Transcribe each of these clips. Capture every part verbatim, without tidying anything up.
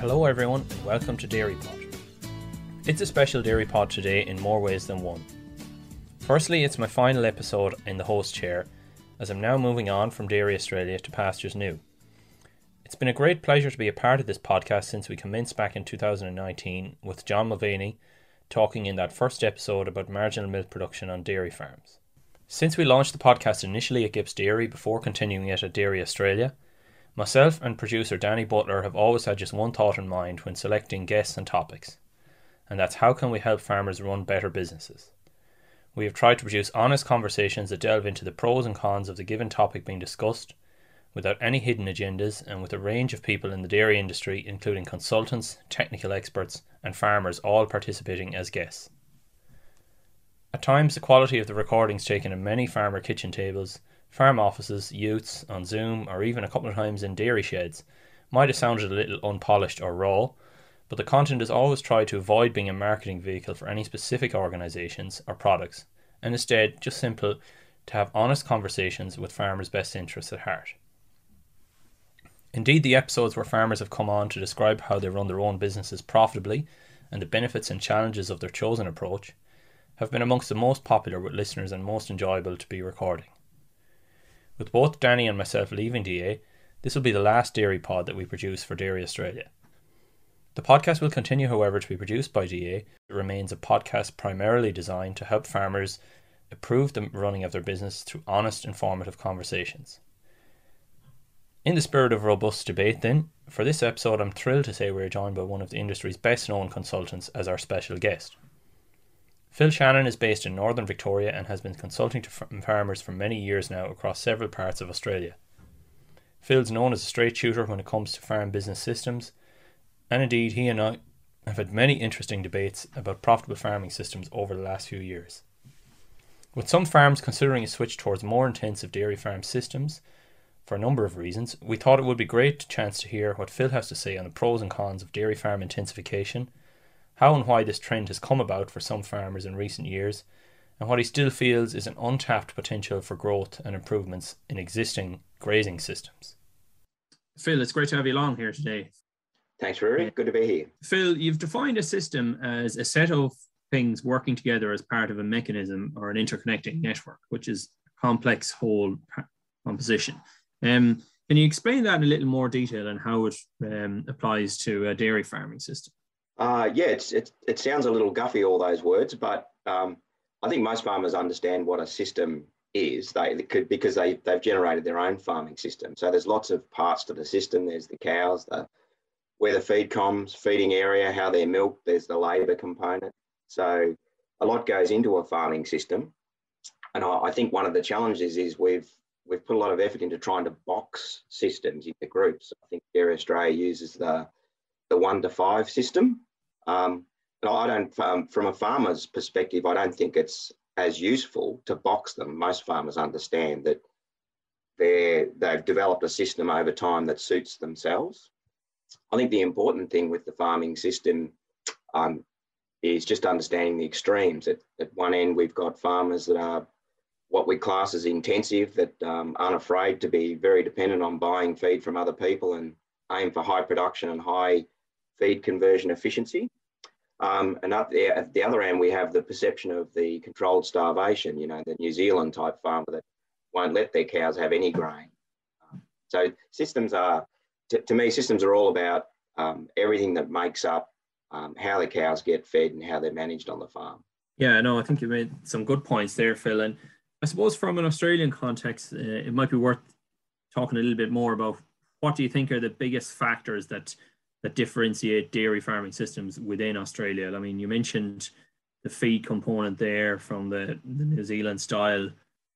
Hello everyone and welcome to Dairy Pod. It's a special Dairy Pod today in more ways than one. Firstly, it's my final episode in the host chair as I'm now moving on from Dairy Australia to Pastures New. It's been a great pleasure to be a part of this podcast since we commenced back in two thousand nineteen with John Mulvaney talking in that first episode about marginal milk production on dairy farms. Since we launched the podcast initially at Gibbs Dairy before continuing it at Dairy Australia, myself and producer Danny Butler have always had just one thought in mind when selecting guests and topics, and that's how can we help farmers run better businesses. We have tried to produce honest conversations that delve into the pros and cons of the given topic being discussed, without any hidden agendas and with a range of people in the dairy industry, including consultants, technical experts and farmers all participating as guests. At times the quality of the recordings taken in many farmer kitchen tables, farm offices, youths, on Zoom, or even a couple of times in dairy sheds might have sounded a little unpolished or raw, but the content is always tried to avoid being a marketing vehicle for any specific organisations or products, and instead just simple to have honest conversations with farmers' best interests at heart. Indeed, the episodes where farmers have come on to describe how they run their own businesses profitably and the benefits and challenges of their chosen approach have been amongst the most popular with listeners and most enjoyable to be recording. With both Danny and myself leaving D A, this will be the last Dairy Pod that we produce for Dairy Australia. The podcast will continue, however, to be produced by D A. It remains a podcast primarily designed to help farmers improve the running of their business through honest, informative conversations. In the spirit of robust debate then, for this episode I'm thrilled to say we are joined by one of the industry's best known consultants as our special guest. Phil Shannon is based in Northern Victoria and has been consulting to farmers for many years now across several parts of Australia. Phil's known as a straight shooter when it comes to farm business systems, and indeed he and I have had many interesting debates about profitable farming systems over the last few years. With some farms considering a switch towards more intensive dairy farm systems for a number of reasons, we thought it would be a great chance to hear what Phil has to say on the pros and cons of dairy farm intensification, how and why this trend has come about for some farmers in recent years, and what he still feels is an untapped potential for growth and improvements in existing grazing systems. Phil, it's great to have you along here today. Thanks, Rory. Good to be here. Phil, you've defined a system as a set of things working together as part of a mechanism or an interconnecting network, which is a complex whole composition. Um, can you explain that in a little more detail and how it um, applies to a dairy farming system? Uh, yeah, it's, it, it sounds a little guffy, all those words, but um, I think most farmers understand what a system is. They, they could, because they, they've generated their own farming system. So there's lots of parts to the system. There's the cows, the, where the feed comes, feeding area, how they're milked, there's the labour component. So a lot goes into a farming system. And I, I think one of the challenges is we've we've put a lot of effort into trying to box systems into groups. I think Dairy Australia uses the the one to five system. Um, and I don't, um, from a farmer's perspective, I don't think it's as useful to box them. Most farmers understand that they're, they've developed a system over time that suits themselves. I think the important thing with the farming system um, is just understanding the extremes. At, at one end, we've got farmers that are what we class as intensive, that um, aren't afraid to be very dependent on buying feed from other people and aim for high production and high feed conversion efficiency. Um, and at the, at the other end, we have the perception of the controlled starvation, you know, the New Zealand type farmer that won't let their cows have any grain. Um, so systems are, to, to me, systems are all about um, everything that makes up um, how the cows get fed and how they're managed on the farm. Yeah, no, I think you made some good points there, Phil. And I suppose from an Australian context, uh, it might be worth talking a little bit more about what do you think are the biggest factors that that differentiate dairy farming systems within Australia? I mean, you mentioned the feed component there from the, the New Zealand style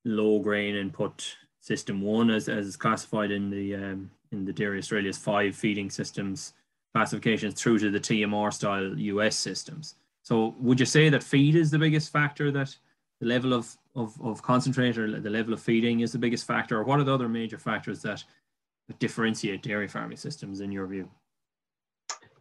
low grain input system one, as, as is classified in the um, in the Dairy Australia's five feeding systems classifications through to the T M R style U S systems. So would you say that feed is the biggest factor, that the level of, of, of concentrate or the level of feeding is the biggest factor? Or what are the other major factors that differentiate dairy farming systems in your view?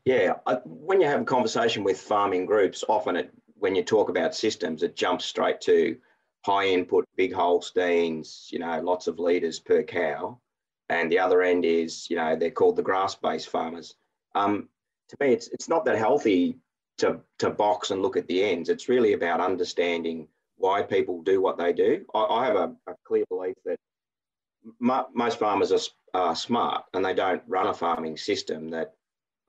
Yeah, I, when you have a conversation with farming groups, often it, when you talk about systems, it jumps straight to high input, big Holsteins, you know, lots of litres per cow. And the other end is, you know, they're called the grass-based farmers. Um, to me, it's it's not that healthy to to box and look at the ends. It's really about understanding why people do what they do. I, I have a, a clear belief that m- most farmers are, are smart, and they don't run a farming system that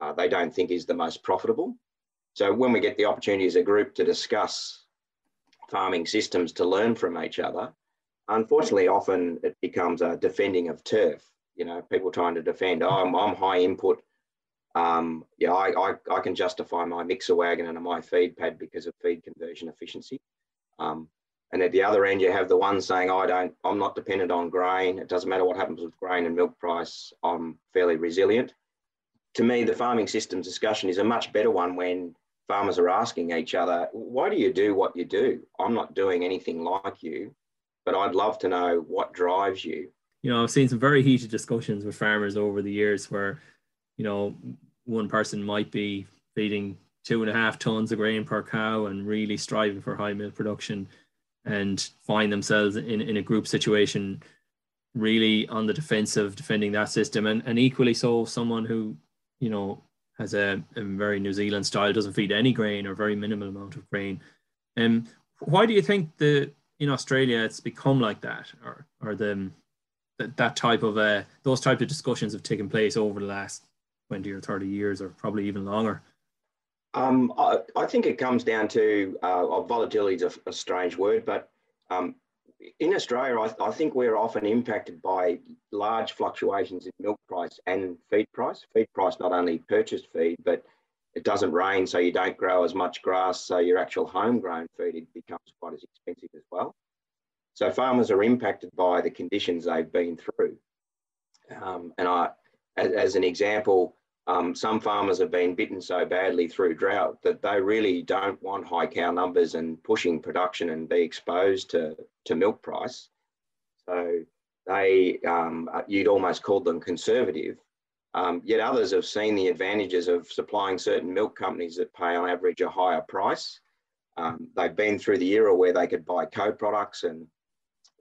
uh, they don't think is the most profitable. So when we get the opportunity as a group to discuss farming systems to learn from each other, unfortunately, often it becomes a defending of turf. You know, people trying to defend, oh, I'm, I'm high input. Um, yeah, I, I, I can justify my mixer wagon and my feed pad because of feed conversion efficiency. Um, and at the other end, you have the one saying, I don't, I'm not dependent on grain. It doesn't matter what happens with grain and milk price. I'm fairly resilient. To me, the farming systems discussion is a much better one when farmers are asking each other, why do you do what you do? I'm not doing anything like you, but I'd love to know what drives you. You know, I've seen some very heated discussions with farmers over the years where, you know, one person might be feeding two and a half tons of grain per cow and really striving for high milk production, and find themselves in, in a group situation really on the defensive, defending that system. And, and equally so, someone who, you know, has a, a very New Zealand style, doesn't feed any grain or very minimal amount of grain. Um, why do you think the in Australia it's become like that, or, or the... that type of uh, those types of discussions have taken place over the last twenty or thirty years, or probably even longer? Um, I, I think it comes down to uh, volatility is a, a strange word, but um, in Australia, I, th- I think we're often impacted by large fluctuations in milk price and feed price. Feed price, not only purchased feed, but it doesn't rain, so you don't grow as much grass, so your actual homegrown feed it becomes quite as expensive as well. So farmers are impacted by the conditions they've been through. Um, and I, as, as an example, um, some farmers have been bitten so badly through drought that they really don't want high cow numbers and pushing production and be exposed to, to milk price. So they, um, you'd almost call them conservative. Um, yet others have seen the advantages of supplying certain milk companies that pay on average a higher price. Um, they've been through the era where they could buy co-products and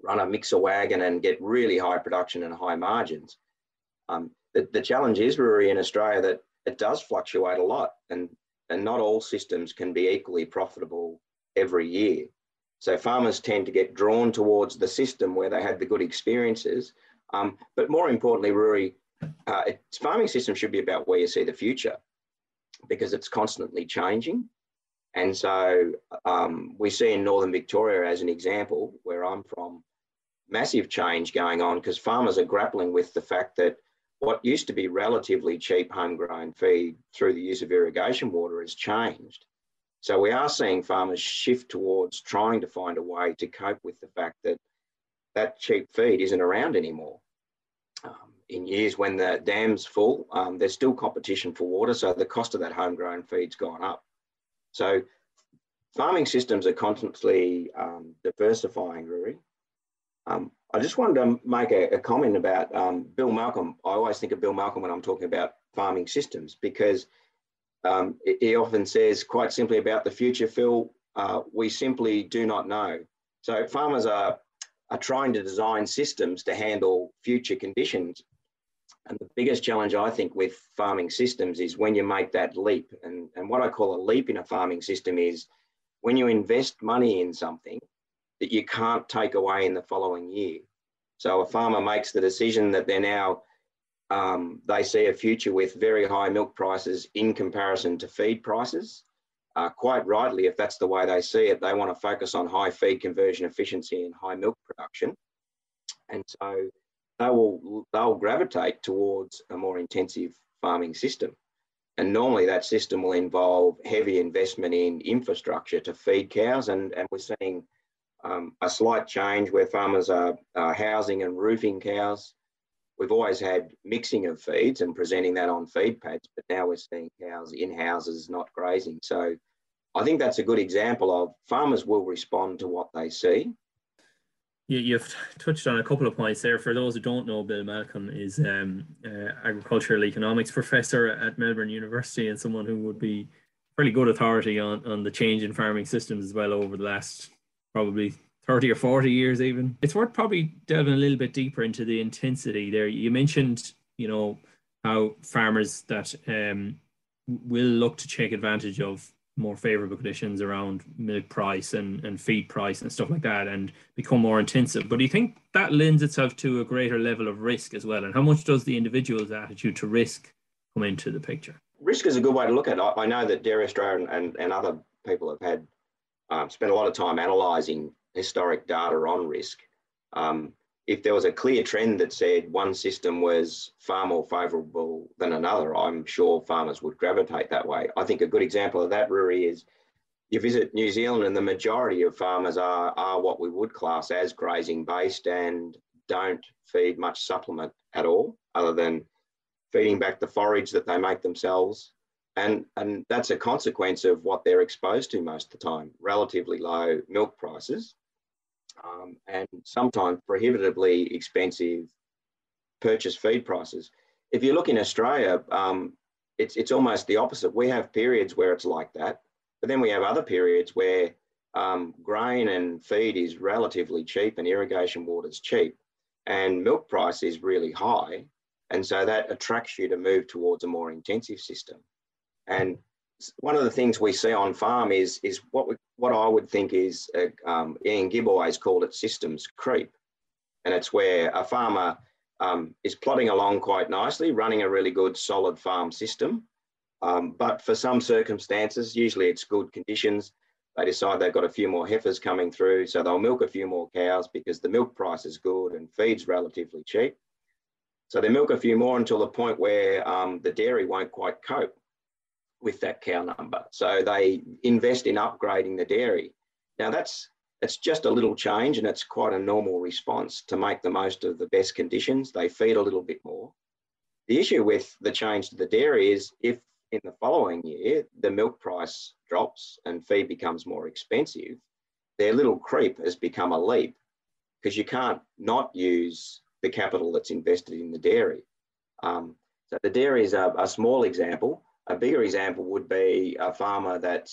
run a mixer wagon and get really high production and high margins. Um, the, the challenge is really in Australia that it does fluctuate a lot, and, and not all systems can be equally profitable every year. So farmers tend to get drawn towards the system where they had the good experiences. Um, but more importantly, Rory, uh, its farming system should be about where you see the future, because it's constantly changing. And so um, we see in Northern Victoria, as an example, where I'm from, massive change going on because farmers are grappling with the fact that what used to be relatively cheap homegrown feed through the use of irrigation water has changed. So we are seeing farmers shift towards trying to find a way to cope with the fact that that cheap feed isn't around anymore. Um, in years when the dam's full, um, there's still competition for water, so the cost of that homegrown feed's gone up. So farming systems are constantly um, diversifying, Rory. Um, I just wanted to make a, a comment about um, Bill Malcolm. I always think of Bill Malcolm when I'm talking about farming systems, because um, he often says quite simply about the future, Phil, uh, we simply do not know. So farmers are, are trying to design systems to handle future conditions. And the biggest challenge, I think, with farming systems is when you make that leap. And, and what I call a leap in a farming system is when you invest money in something that you can't take away in the following year. So a farmer makes the decision that they're now, um, they see a future with very high milk prices in comparison to feed prices. Uh, quite rightly, if that's the way they see it, they want to focus on high feed conversion efficiency and high milk production. And so they will they'll gravitate towards a more intensive farming system. And normally that system will involve heavy investment in infrastructure to feed cows. And, and we're seeing um, a slight change where farmers are, are housing and roofing cows. We've always had mixing of feeds and presenting that on feed pads, but now we're seeing cows in houses, not grazing. So I think that's a good example of farmers will respond to what they see. You've touched on a couple of points there. For those who don't know, Bill Malcolm is um, uh, agricultural economics professor at Melbourne University, and someone who would be fairly good authority on, on the change in farming systems as well over the last probably thirty or forty years even. It's worth probably delving a little bit deeper into the intensity there. You mentioned, you know, how farmers that um, will look to take advantage of more favourable conditions around milk price and, and feed price and stuff like that, and become more intensive. But do you think that lends itself to a greater level of risk as well? And how much does the individual's attitude to risk come into the picture? Risk is a good way to look at it. I know that Dairy Australia and, and, and other people have had um, spent a lot of time analysing historic data on risk. Um, if there was a clear trend that said one system was far more favourable than another, I'm sure farmers would gravitate that way. I think a good example of that, Rory, is you visit New Zealand and the majority of farmers are, are what we would class as grazing based and don't feed much supplement at all, other than feeding back the forage that they make themselves. And, and that's a consequence of what they're exposed to most of the time, relatively low milk prices um, and sometimes prohibitively expensive purchase feed prices. If you look in Australia, um, it's, it's almost the opposite. We have periods where it's like that, but then we have other periods where um, grain and feed is relatively cheap and irrigation water is cheap and milk price is really high. And so that attracts you to move towards a more intensive system. And one of the things we see on farm is, is what we, what I would think is, uh, um, Ian Gibb always called it systems creep. And it's where a farmer um, is plodding along quite nicely, running a really good solid farm system. Um, but for some circumstances, usually it's good conditions, they decide they've got a few more heifers coming through. So they'll milk a few more cows because the milk price is good and feed's relatively cheap. So they milk a few more until the point where um, the dairy won't quite cope with that cow number. So they invest in upgrading the dairy. Now that's, that's just a little change and it's quite a normal response to make the most of the best conditions. They feed a little bit more. The issue with the change to the dairy is if in the following year, the milk price drops and feed becomes more expensive, their little creep has become a leap because you can't not use the capital that's invested in the dairy. Um, so the dairy is a, a small example. A bigger example would be a farmer that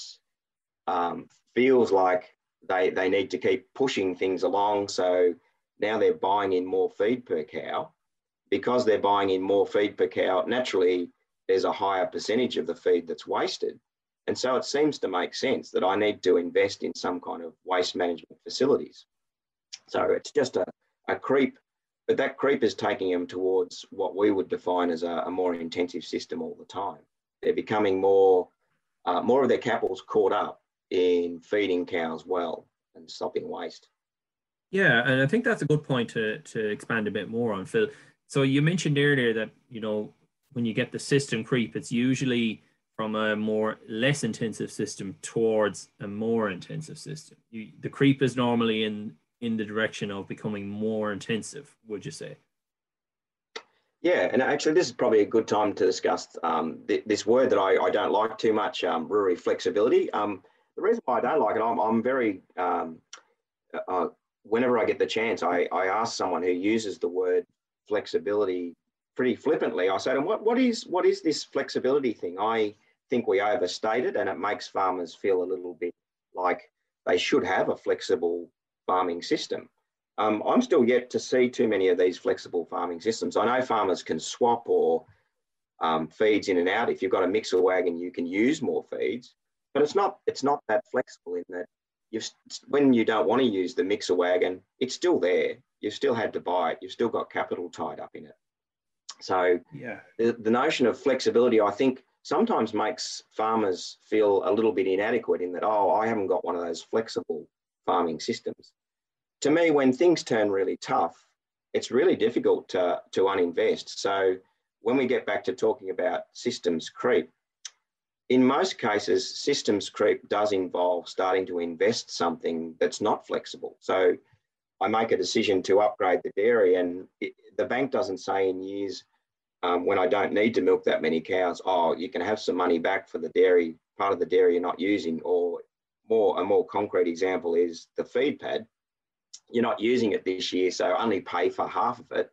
um, feels like they, they need to keep pushing things along. So now they're buying in more feed per cow. Because they're buying in more feed per cow, naturally, there's a higher percentage of the feed that's wasted. And so it seems to make sense that I need to invest in some kind of waste management facilities. So it's just a, a creep. But that creep is taking them towards what we would define as a, a more intensive system all the time. They're becoming more, uh, more of their capital's caught up in feeding cows well and stopping waste. Yeah, and I think that's a good point to to expand a bit more on, Phil. So you mentioned earlier that, you know, when you get the system creep, it's usually from a more less intensive system towards a more intensive system. You, the creep is normally in... in the direction of becoming more intensive, would you say? Yeah, and actually this is probably a good time to discuss um, th- this word that I, I don't like too much, um, Rory, flexibility. Um, the reason why I don't like it, I'm, I'm very, um, uh, whenever I get the chance, I, I ask someone who uses the word flexibility pretty flippantly. I say to them, what, what, is, what is this flexibility thing? I think we overstate it and it makes farmers feel a little bit like they should have a flexible farming system. Um, I'm still yet to see too many of these flexible farming systems. I know farmers can swap or um, feeds in and out. If you've got a mixer wagon, you can use more feeds, but it's not it's not that flexible in that you've, when you don't want to use the mixer wagon, it's still there. You've still had to buy it. You've still got capital tied up in it. So yeah, the, the notion of flexibility, I think, sometimes makes farmers feel a little bit inadequate in that, oh, I haven't got one of those flexible farming systems. To me, when things turn really tough, it's really difficult to, to uninvest. So when we get back to talking about systems creep, in most cases, systems creep does involve starting to invest something that's not flexible. So I make a decision to upgrade the dairy and it, the bank doesn't say in years um, when I don't need to milk that many cows, oh, you can have some money back for the dairy, part of the dairy you're not using, or More, a more concrete example is the feed pad. You're not using it this year, so only pay for half of it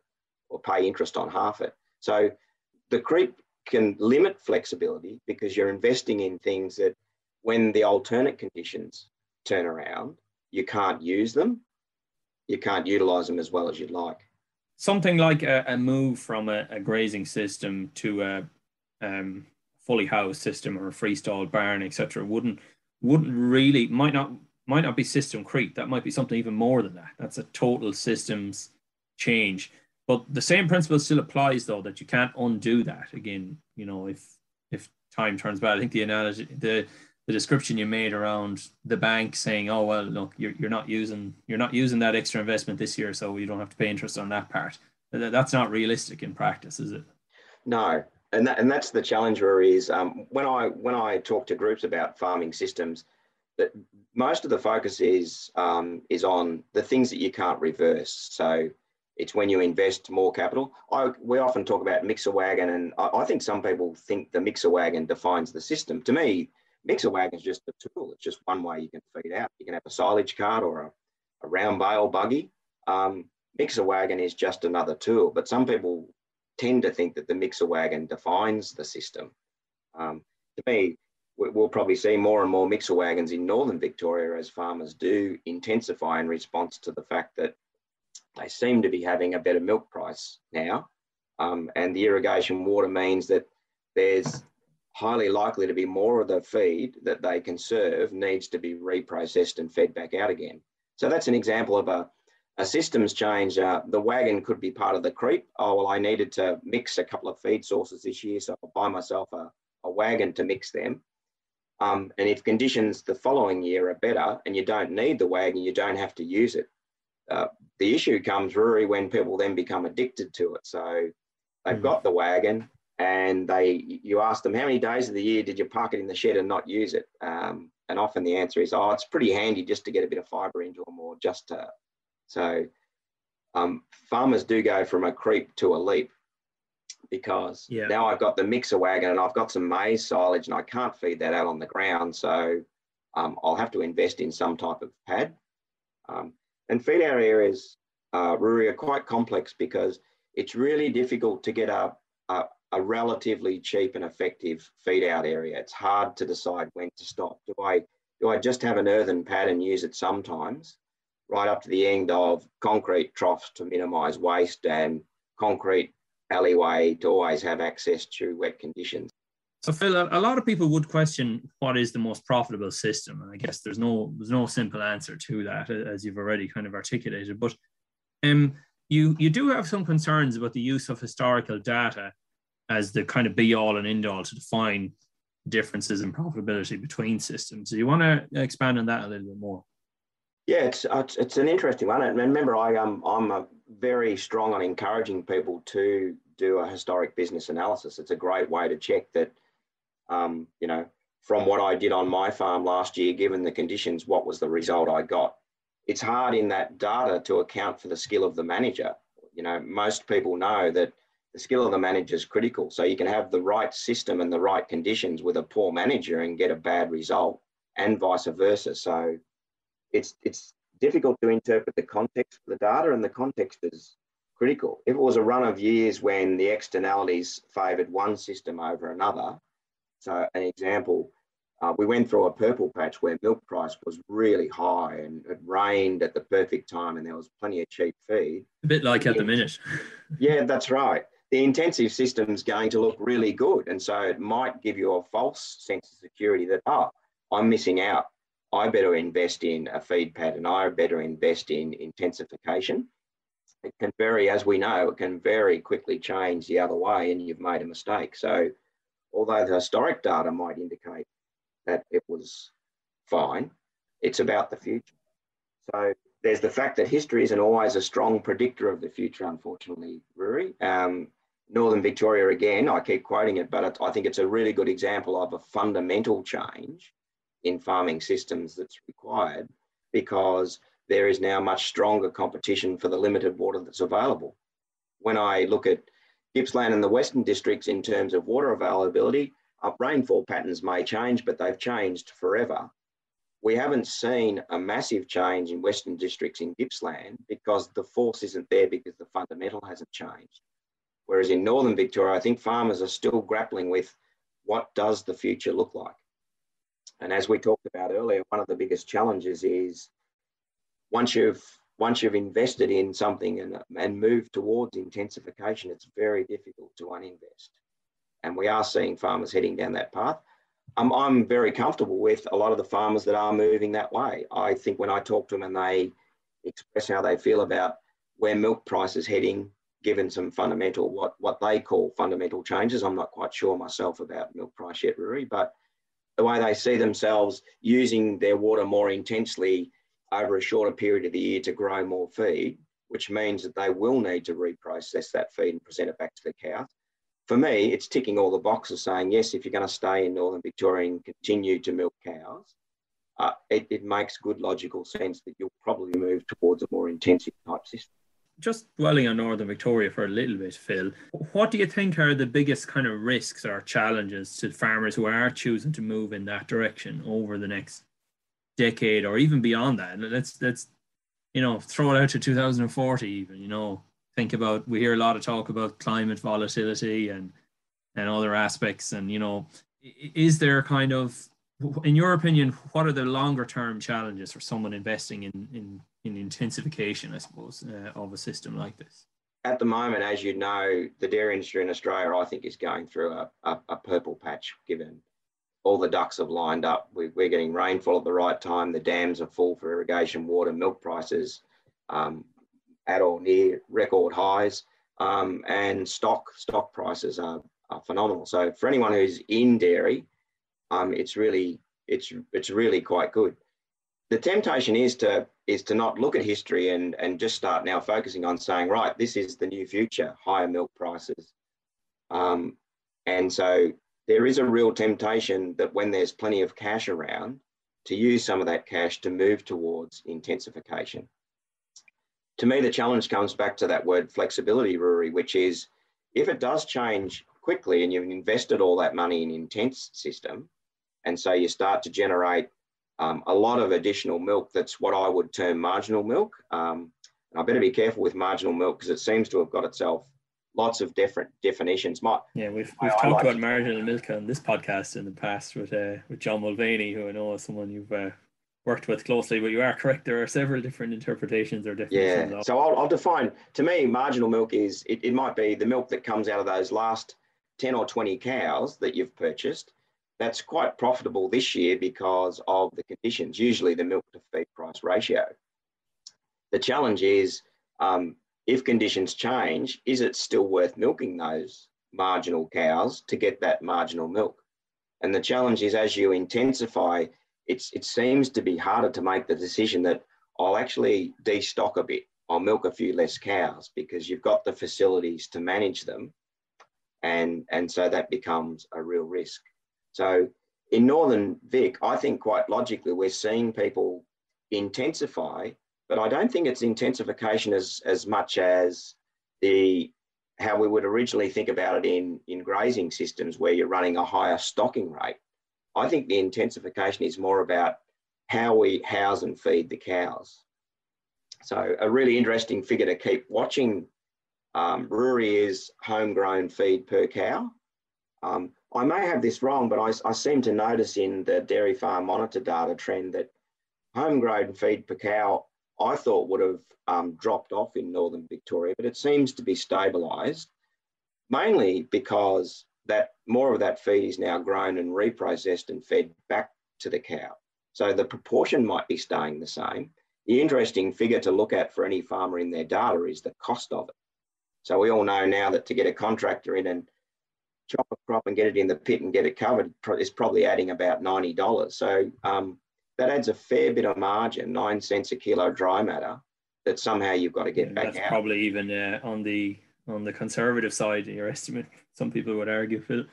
or pay interest on half it. So the creep can limit flexibility because you're investing in things that when the alternate conditions turn around, you can't use them, you can't utilise them as well as you'd like. Something like a, a move from a, a grazing system to a um, fully housed system or a freestyle barn, et cetera, wouldn't wouldn't really might not might not be system creep. That might be something even more than that. That's a total systems change. But the same principle still applies, though, that you can't undo that. Again, you know, if if time turns bad, I think the analogy, the the description you made around the bank saying, "Oh well, look, you're you're not using you're not using that extra investment this year, so you don't have to pay interest on that part." That's not realistic in practice, is it? No, and that and that's the challenge. Where is um, when I when I talk to groups about farming systems, that most of the focus is um, is on the things that you can't reverse. So it's when you invest more capital. I, we often talk about mixer wagon, and I, I think some people think the mixer wagon defines the system. To me, mixer wagon is just a tool. It's just one way you can feed out. You can have a silage cart or a, a round bale buggy. Um, mixer wagon is just another tool, but some people tend to think that the mixer wagon defines the system. Um, to me, we'll probably see more and more mixer wagons in Northern Victoria as farmers do intensify in response to the fact that they seem to be having a better milk price now, um, and the irrigation water means that there's highly likely to be more of the feed that they conserve needs to be reprocessed and fed back out again. So that's an example of a, a systems change. Uh, the wagon could be part of the creep. Oh, well, I needed to mix a couple of feed sources this year, so I'll buy myself a, a wagon to mix them. Um, and if conditions the following year are better and you don't need the wagon, you don't have to use it. Uh, the issue comes really when people then become addicted to it. So they've mm. got the wagon, and they you ask them, how many days of the year did you park it in the shed and not use it? Um, and often the answer is, oh, it's pretty handy just to get a bit of fibre into them, or just to... So um, farmers do go from a creep to a leap, because yeah. now I've got the mixer wagon and I've got some maize silage and I can't feed that out on the ground. So um, I'll have to invest in some type of pad. Um, And feed out areas, uh, Rory, are quite complex, because it's really difficult to get a, a, a relatively cheap and effective feed out area. It's hard to decide when to stop. Do I, do I just have an earthen pad and use it sometimes, right up to the end of concrete troughs to minimise waste and concrete alleyway to always have access to wet conditions? So Phil, a lot of people would question what is the most profitable system, and I guess there's no there's no simple answer to that, as you've already kind of articulated. But um, you you do have some concerns about the use of historical data as the kind of be all and end all to define differences in profitability between systems. So you want to expand on that a little bit more? Yeah, it's it's, it's an interesting one. And remember, I um I'm a very strong on encouraging people to do a historic business analysis. It's a great way to check that. Um, you know, from what I did on my farm last year, given the conditions, what was the result I got? It's hard in that data to account for the skill of the manager. You know, most people know that the skill of the manager is critical. So you can have the right system and the right conditions with a poor manager and get a bad result, and vice versa. So it's, it's difficult to interpret the context of the data, and the context is critical. If it was a run of years when the externalities favoured one system over another, so an example, uh, we went through a purple patch where milk price was really high and it rained at the perfect time and there was plenty of cheap feed. A bit like at the minute. Yeah, that's right. The intensive system's going to look really good. And so it might give you a false sense of security that, oh, I'm missing out. I better invest in a feed pad and I better invest in intensification. It can vary, as we know, it can very quickly change the other way and you've made a mistake. So although the historic data might indicate that it was fine, it's about the future. So there's the fact that history isn't always a strong predictor of the future, unfortunately, Rory. Um, Northern Victoria, again, I keep quoting it, but it, I think it's a really good example of a fundamental change in farming systems that's required, because there is now much stronger competition for the limited water that's available. When I look at Gippsland and the Western districts in terms of water availability, uh, rainfall patterns may change, but they've changed forever. We haven't seen a massive change in Western districts in Gippsland because the force isn't there, because the fundamental hasn't changed. Whereas in Northern Victoria, I think farmers are still grappling with what does the future look like? And as we talked about earlier, one of the biggest challenges is once you've Once you've invested in something and, and moved towards intensification, it's very difficult to uninvest. and we are seeing farmers heading down that path. Um, I'm very comfortable with a lot of the farmers that are moving that way. I think when I talk to them and they express how they feel about where milk price is heading, given some fundamental, what, what they call fundamental changes, I'm not quite sure myself about milk price yet, Rory, but the way they see themselves using their water more intensely over a shorter period of the year to grow more feed, which means that they will need to reprocess that feed and present it back to the cow. For me, it's ticking all the boxes saying, yes, if you're going to stay in Northern Victoria and continue to milk cows, uh, it, it makes good logical sense that you'll probably move towards a more intensive type system. Just dwelling on Northern Victoria for a little bit, Phil, what do you think are the biggest kind of risks or challenges to farmers who are choosing to move in that direction over the next decade or even beyond that? Let's, let's you know, throw it out to two thousand forty even, you know. Think about, we hear a lot of talk about climate volatility and and other aspects. And, you know, is there kind of, in your opinion, what are the longer term challenges for someone investing in in, in intensification, I suppose, uh, of a system like this? At the moment, as you know, the dairy industry in Australia, I think, is going through a, a, a purple patch, given all the ducks have lined up. We, we're getting rainfall at the right time. The dams are full for irrigation water, milk prices, um, at or near record highs, um, and stock stock prices are, are phenomenal. So for anyone who's in dairy, um, it's really it's it's really quite good. The temptation is to is to not look at history and and just start now focusing on saying, right, this is the new future, higher milk prices, um, and so there is a real temptation that when there's plenty of cash around, to use some of that cash to move towards intensification. To me, the challenge comes back to that word flexibility, Rory, which is if it does change quickly and you've invested all that money in intense system, and so you start to generate um, a lot of additional milk, that's what I would term marginal milk. Um, and I better be careful with marginal milk because it seems to have got itself lots of different definitions. My, yeah, we've, we've I, talked I like about marginal milk on this podcast in the past with uh, with John Mulvaney, who I know is someone you've... Uh... worked with closely, but you are correct. There are several different interpretations or definitions. Yeah, so I'll, I'll define, to me, marginal milk is, it, it might be the milk that comes out of those last ten or twenty cows that you've purchased. That's quite profitable this year because of the conditions, usually the milk to feed price ratio. The challenge is, um, if conditions change, is it still worth milking those marginal cows to get that marginal milk? And the challenge is, as you intensify, It's, it seems to be harder to make the decision that I'll actually destock a bit, I'll milk a few less cows, because you've got the facilities to manage them. And, and so that becomes a real risk. So in Northern Vic, I think quite logically, we're seeing people intensify, but I don't think it's intensification as, as much as the how we would originally think about it in, in grazing systems where you're running a higher stocking rate. I think the intensification is more about how we house and feed the cows. So a really interesting figure to keep watching, um, Rory, is homegrown feed per cow. Um, I may have this wrong, but I, I seem to notice in the Dairy Farm Monitor data trend that homegrown feed per cow, I thought would have um, dropped off in Northern Victoria, but it seems to be stabilised, mainly because that more of that feed is now grown and reprocessed and fed back to the cow. So the proportion might be staying the same. The interesting figure to look at for any farmer in their data is the cost of it. So we all know now that to get a contractor in and chop a crop and get it in the pit and get it covered is probably adding about ninety dollars. So um, that adds a fair bit of margin, nine cents a kilo dry matter, that somehow you've got to get and back that's out. That's probably even uh, on the... on the conservative side of your estimate, some people would argue, Phil.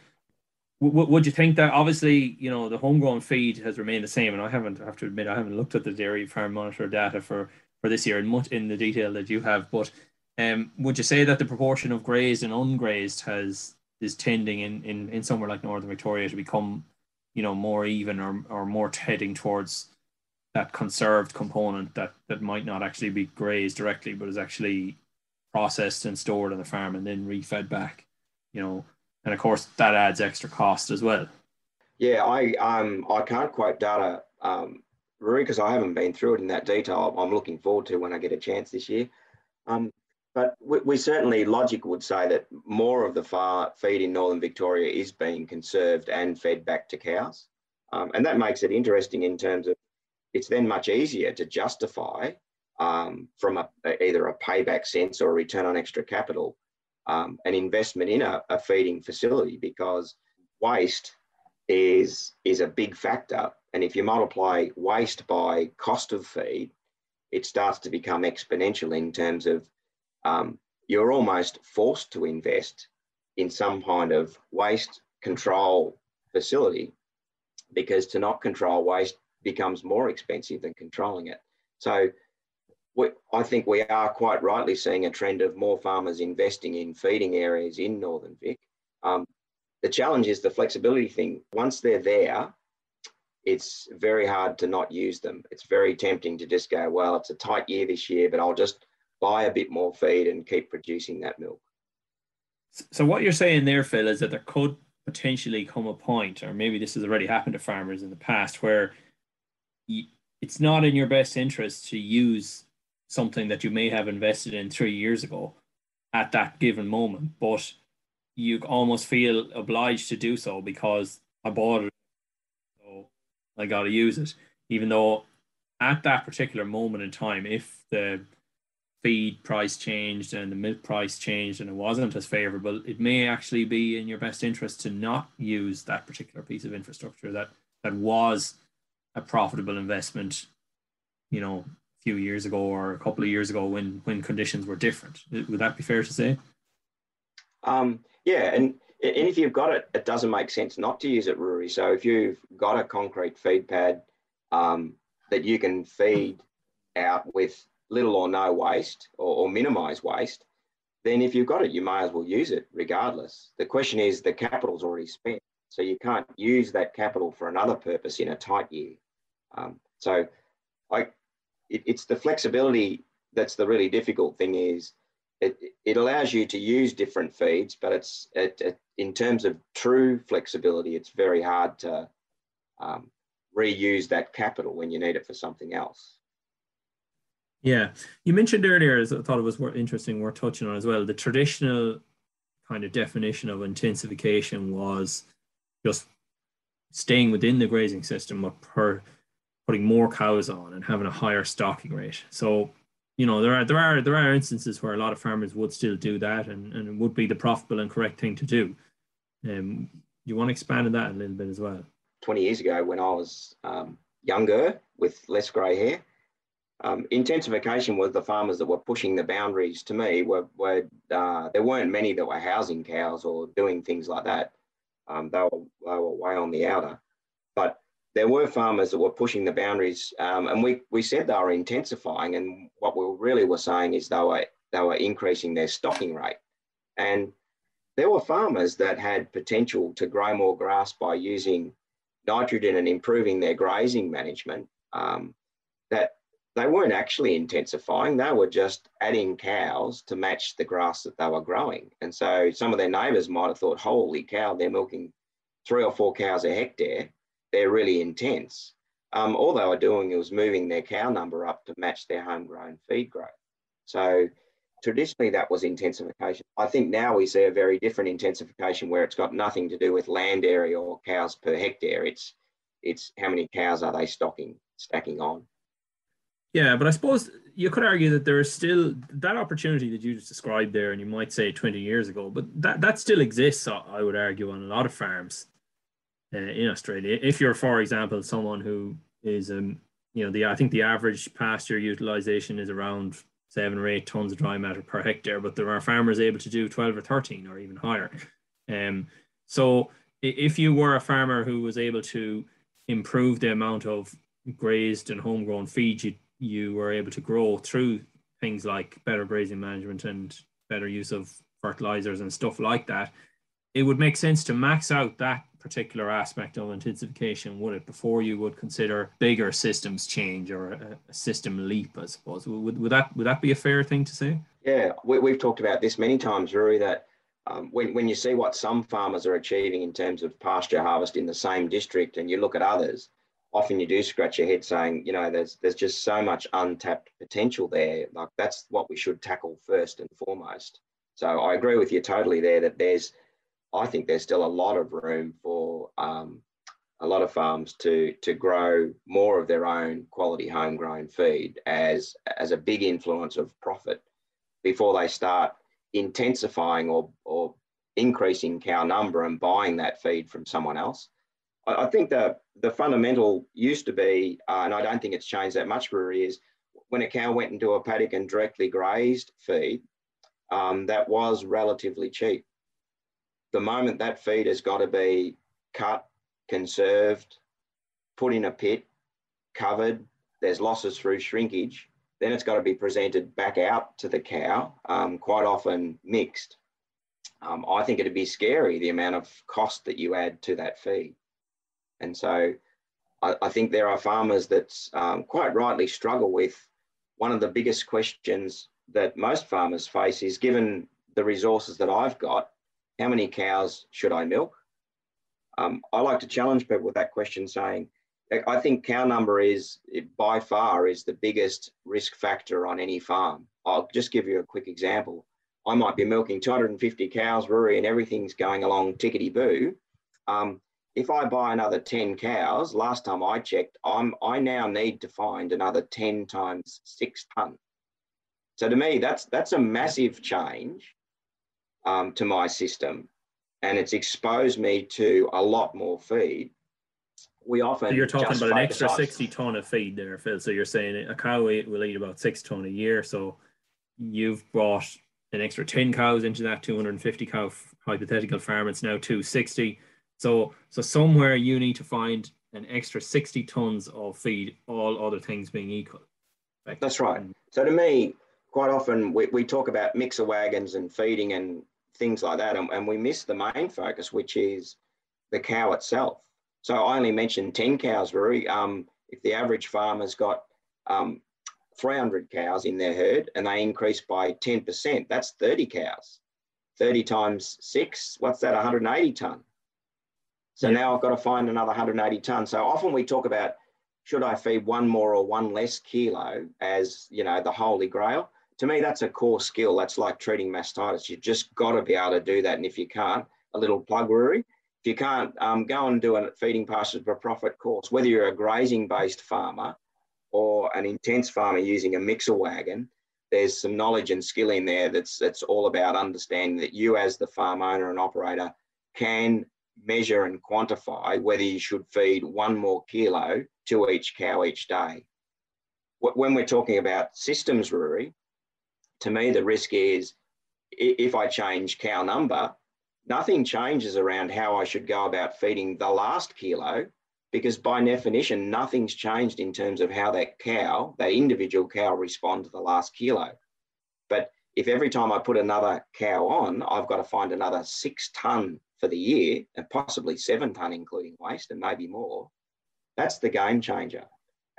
W- would you think that, obviously, you know, the homegrown feed has remained the same, and I haven't, I have to admit, I haven't looked at the Dairy Farm Monitor data for, for this year in much in the detail that you have, but um, would you say that the proportion of grazed and ungrazed has is tending in, in, in somewhere like Northern Victoria to become, you know, more even or, or more heading towards that conserved component that, that might not actually be grazed directly, but is actually processed and stored on the farm and then refed back, you know, and of course that adds extra cost as well. Yeah, I um I can't quote data, um, Rory, because I haven't been through it in that detail. I'm looking forward to when I get a chance this year. Um, But we, we certainly, logic would say that more of the far feed in Northern Victoria is being conserved and fed back to cows. Um, and that makes it interesting in terms of it's then much easier to justify um, from a, either a payback sense or a return on extra capital, um, an investment in a, a feeding facility, because waste is, is a big factor. And if you multiply waste by cost of feed, it starts to become exponential in terms of um, you're almost forced to invest in some kind of waste control facility, because to not control waste becomes more expensive than controlling it. So we, I think we are quite rightly seeing a trend of more farmers investing in feeding areas in Northern Vic. Um, the challenge is the flexibility thing. Once they're there, it's very hard to not use them. It's very tempting to just go, well, it's a tight year this year, but I'll just buy a bit more feed and keep producing that milk. So what you're saying there, Phil, is that there could potentially come a point, or maybe this has already happened to farmers in the past, where it's not in your best interest to use something that you may have invested in three years ago at that given moment, but you almost feel obliged to do so because I bought it, so I got to use it. Even though at that particular moment in time, if the feed price changed and the milk price changed and it wasn't as favourable, it may actually be in your best interest to not use that particular piece of infrastructure that, that was a profitable investment, you know, a few years ago or a couple of years ago when when conditions were different. Would that be fair to say? Um, yeah, and, and if you've got it, it doesn't make sense not to use it, Rory. So if you've got a concrete feed pad um, that you can feed out with little or no waste, or, or minimise waste, then if you've got it, you may as well use it regardless. The question is, the capital's already spent, so you can't use that capital for another purpose in a tight year. Um, so I, it, it's the flexibility that's the really difficult thing. Is it, it allows you to use different feeds, but it's it, it, in terms of true flexibility, it's very hard to um, reuse that capital when you need it for something else. Yeah, you mentioned earlier, as I thought it was interesting, worth touching on as well, the traditional kind of definition of intensification was just staying within the grazing system, but per putting more cows on and having a higher stocking rate. So, you know, there are there are there are instances where a lot of farmers would still do that, and, and it would be the profitable and correct thing to do. Um, you want to expand on that a little bit as well? Twenty years ago, when I was um, younger with less grey hair, Um, intensification was the farmers that were pushing the boundaries. To me, were, were uh, there weren't many that were housing cows or doing things like that. Um, they, were, they were way on the outer. But there were farmers that were pushing the boundaries, um, and we, we said they were intensifying, and what we really were saying is they were, they were increasing their stocking rate. And there were farmers that had potential to grow more grass by using nitrogen and improving their grazing management, um, that they weren't actually intensifying. They were just adding cows to match the grass that they were growing. And so some of their neighbours might have thought, holy cow, they're milking three or four cows a hectare. They're really intense. Um, all they were doing was moving their cow number up to match their homegrown feed growth. So traditionally that was intensification. I think now we see a very different intensification where it's got nothing to do with land area or cows per hectare. It's, it's how many cows are they stocking, stacking on. Yeah, but I suppose you could argue that there is still that opportunity that you just described there, and you might say twenty years ago, but that, that still exists, I would argue, on a lot of farms uh, in Australia. If you're, for example, someone who is, um, you know, the I think the average pasture utilisation is around seven or eight tonnes of dry matter per hectare, but there are farmers able to do twelve or thirteen or even higher. Um, so if you were a farmer who was able to improve the amount of grazed and homegrown feed you'd you were able to grow through things like better grazing management and better use of fertilizers and stuff like that, it would make sense to max out that particular aspect of intensification, would it, before you would consider bigger systems change or a, a system leap, I suppose. Would, would that would that be a fair thing to say? Yeah, we, we've talked about this many times, Rory, that um, when, when you see what some farmers are achieving in terms of pasture harvest in the same district and you look at others, often you do scratch your head saying, you know, there's there's just so much untapped potential there. Like, that's what we should tackle first and foremost. So I agree with you totally there that there's, I think there's still a lot of room for um, a lot of farms to to grow more of their own quality homegrown feed as as a big influence of profit before they start intensifying or or increasing cow number and buying that feed from someone else. I think the, the fundamental used to be, uh, and I don't think it's changed that much, Brewery, is when a cow went into a paddock and directly grazed feed, um, that was relatively cheap. The moment that feed has got to be cut, conserved, put in a pit, covered, there's losses through shrinkage, then it's got to be presented back out to the cow, um, quite often mixed. Um, I think it'd be scary, the amount of cost that you add to that feed. And so I, I think there are farmers that um, quite rightly struggle with one of the biggest questions that most farmers face is, given the resources that I've got, how many cows should I milk? Um, I like to challenge people with that question saying, I think cow number is by far is the biggest risk factor on any farm. I'll just give you a quick example. I might be milking two hundred fifty cows, Rory, and everything's going along tickety-boo. Um, If I buy another ten cows, last time I checked, I'm, I now need to find another ten times six tonne. So to me, that's, that's a massive change um, to my system, and it's exposed me to a lot more feed. We often so you're talking about an extra on... sixty tonne of feed there, Phil. So you're saying a cow will eat about six tonne a year. So you've brought an extra ten cows into that two hundred fifty cow f- hypothetical farm. It's now two hundred sixty. So, so somewhere you need to find an extra sixty tonnes of feed, all other things being equal. Right? That's right. So to me, quite often we, we talk about mixer wagons and feeding and things like that, and, and we miss the main focus, which is the cow itself. So I only mentioned ten cows, Rory. Um, if the average farmer's got um, three hundred cows in their herd and they increase by ten percent, that's thirty cows. thirty times six, what's that, one hundred eighty tonne? So now I've got to find another one hundred eighty tonne. So often we talk about, should I feed one more or one less kilo as, you know, the holy grail? To me, that's a core skill. That's like treating mastitis. You've just got to be able to do that. And if you can't, a little plug, Rory, if you can't, um, go and do a Feeding Pastures for Profit course, whether you're a grazing-based farmer or an intense farmer using a mixer wagon, there's some knowledge and skill in there that's, that's all about understanding that you as the farm owner and operator can measure and quantify whether you should feed one more kilo to each cow each day. When we're talking about systems, Rory, to me the risk is if I change cow number, nothing changes around how I should go about feeding the last kilo, because by definition, nothing's changed in terms of how that cow, that individual cow, responds to the last kilo. But if every time I put another cow on, I've got to find another six tonne for the year, and possibly seven tonne including waste and maybe more, that's the game changer.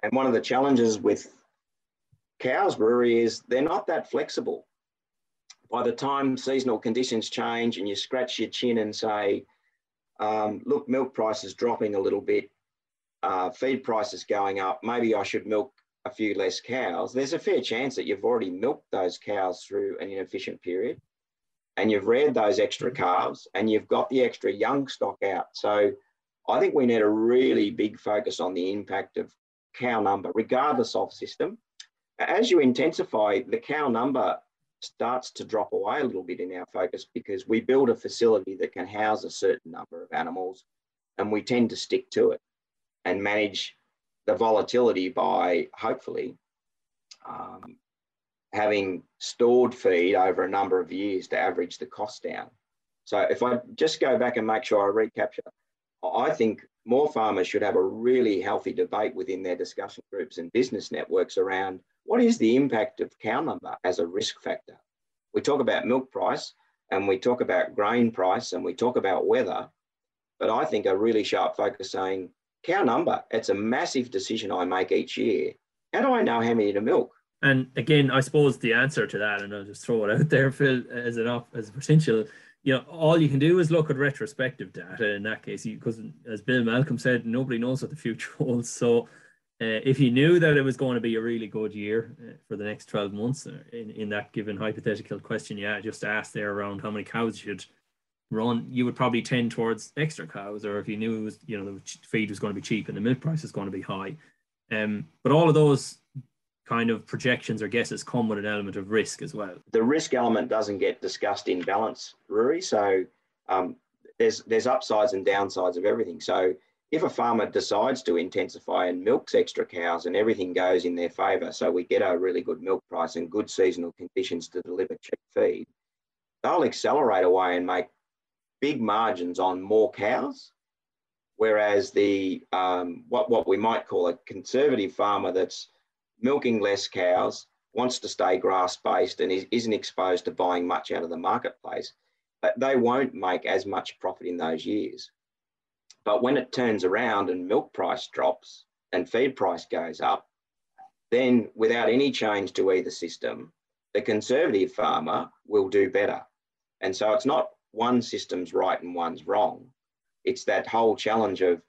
And one of the challenges with cows, Brewery, is they're not that flexible. By the time seasonal conditions change and you scratch your chin and say, um, look, milk price is dropping a little bit, uh, feed price is going up, maybe I should milk a few less cows, there's a fair chance that you've already milked those cows through an inefficient period, and you've reared those extra calves, and you've got the extra young stock out. So I think we need a really big focus on the impact of cow number, regardless of system. As you intensify, the cow number starts to drop away a little bit in our focus, because we build a facility that can house a certain number of animals, and we tend to stick to it and manage the volatility by, hopefully, um, having stored feed over a number of years to average the cost down. So if I just go back and make sure I recapture, I think more farmers should have a really healthy debate within their discussion groups and business networks around what is the impact of cow number as a risk factor. We talk about milk price and we talk about grain price and we talk about weather, but I think a really sharp focus saying cow number, it's a massive decision I make each year. How do I know how many to milk? And again, I suppose the answer to that, and I'll just throw it out there, Phil, as an op- as a potential you know, all you can do is look at retrospective data in that case, because as Bill Malcolm said, nobody knows what the future holds. So uh, if you knew that it was going to be a really good year uh, for the next twelve months uh, in, in that given hypothetical question, yeah, just asked there around how many cows you should run, you would probably tend towards extra cows, or if you knew it was, you know, the feed was going to be cheap and the milk price is going to be high. Um, but all of those kind of projections or guesses come with an element of risk as well. The risk element doesn't get discussed in balance, Rory. So um, there's there's upsides and downsides of everything. So if a farmer decides to intensify and milks extra cows and everything goes in their favour, so we get a really good milk price and good seasonal conditions to deliver cheap feed, they'll accelerate away and make big margins on more cows. Whereas the um, what what we might call a conservative farmer that's milking less cows, wants to stay grass-based and is, isn't exposed to buying much out of the marketplace, but they won't make as much profit in those years. But when it turns around and milk price drops and feed price goes up, then without any change to either system, the conservative farmer will do better. And so it's not one system's right and one's wrong. It's that whole challenge of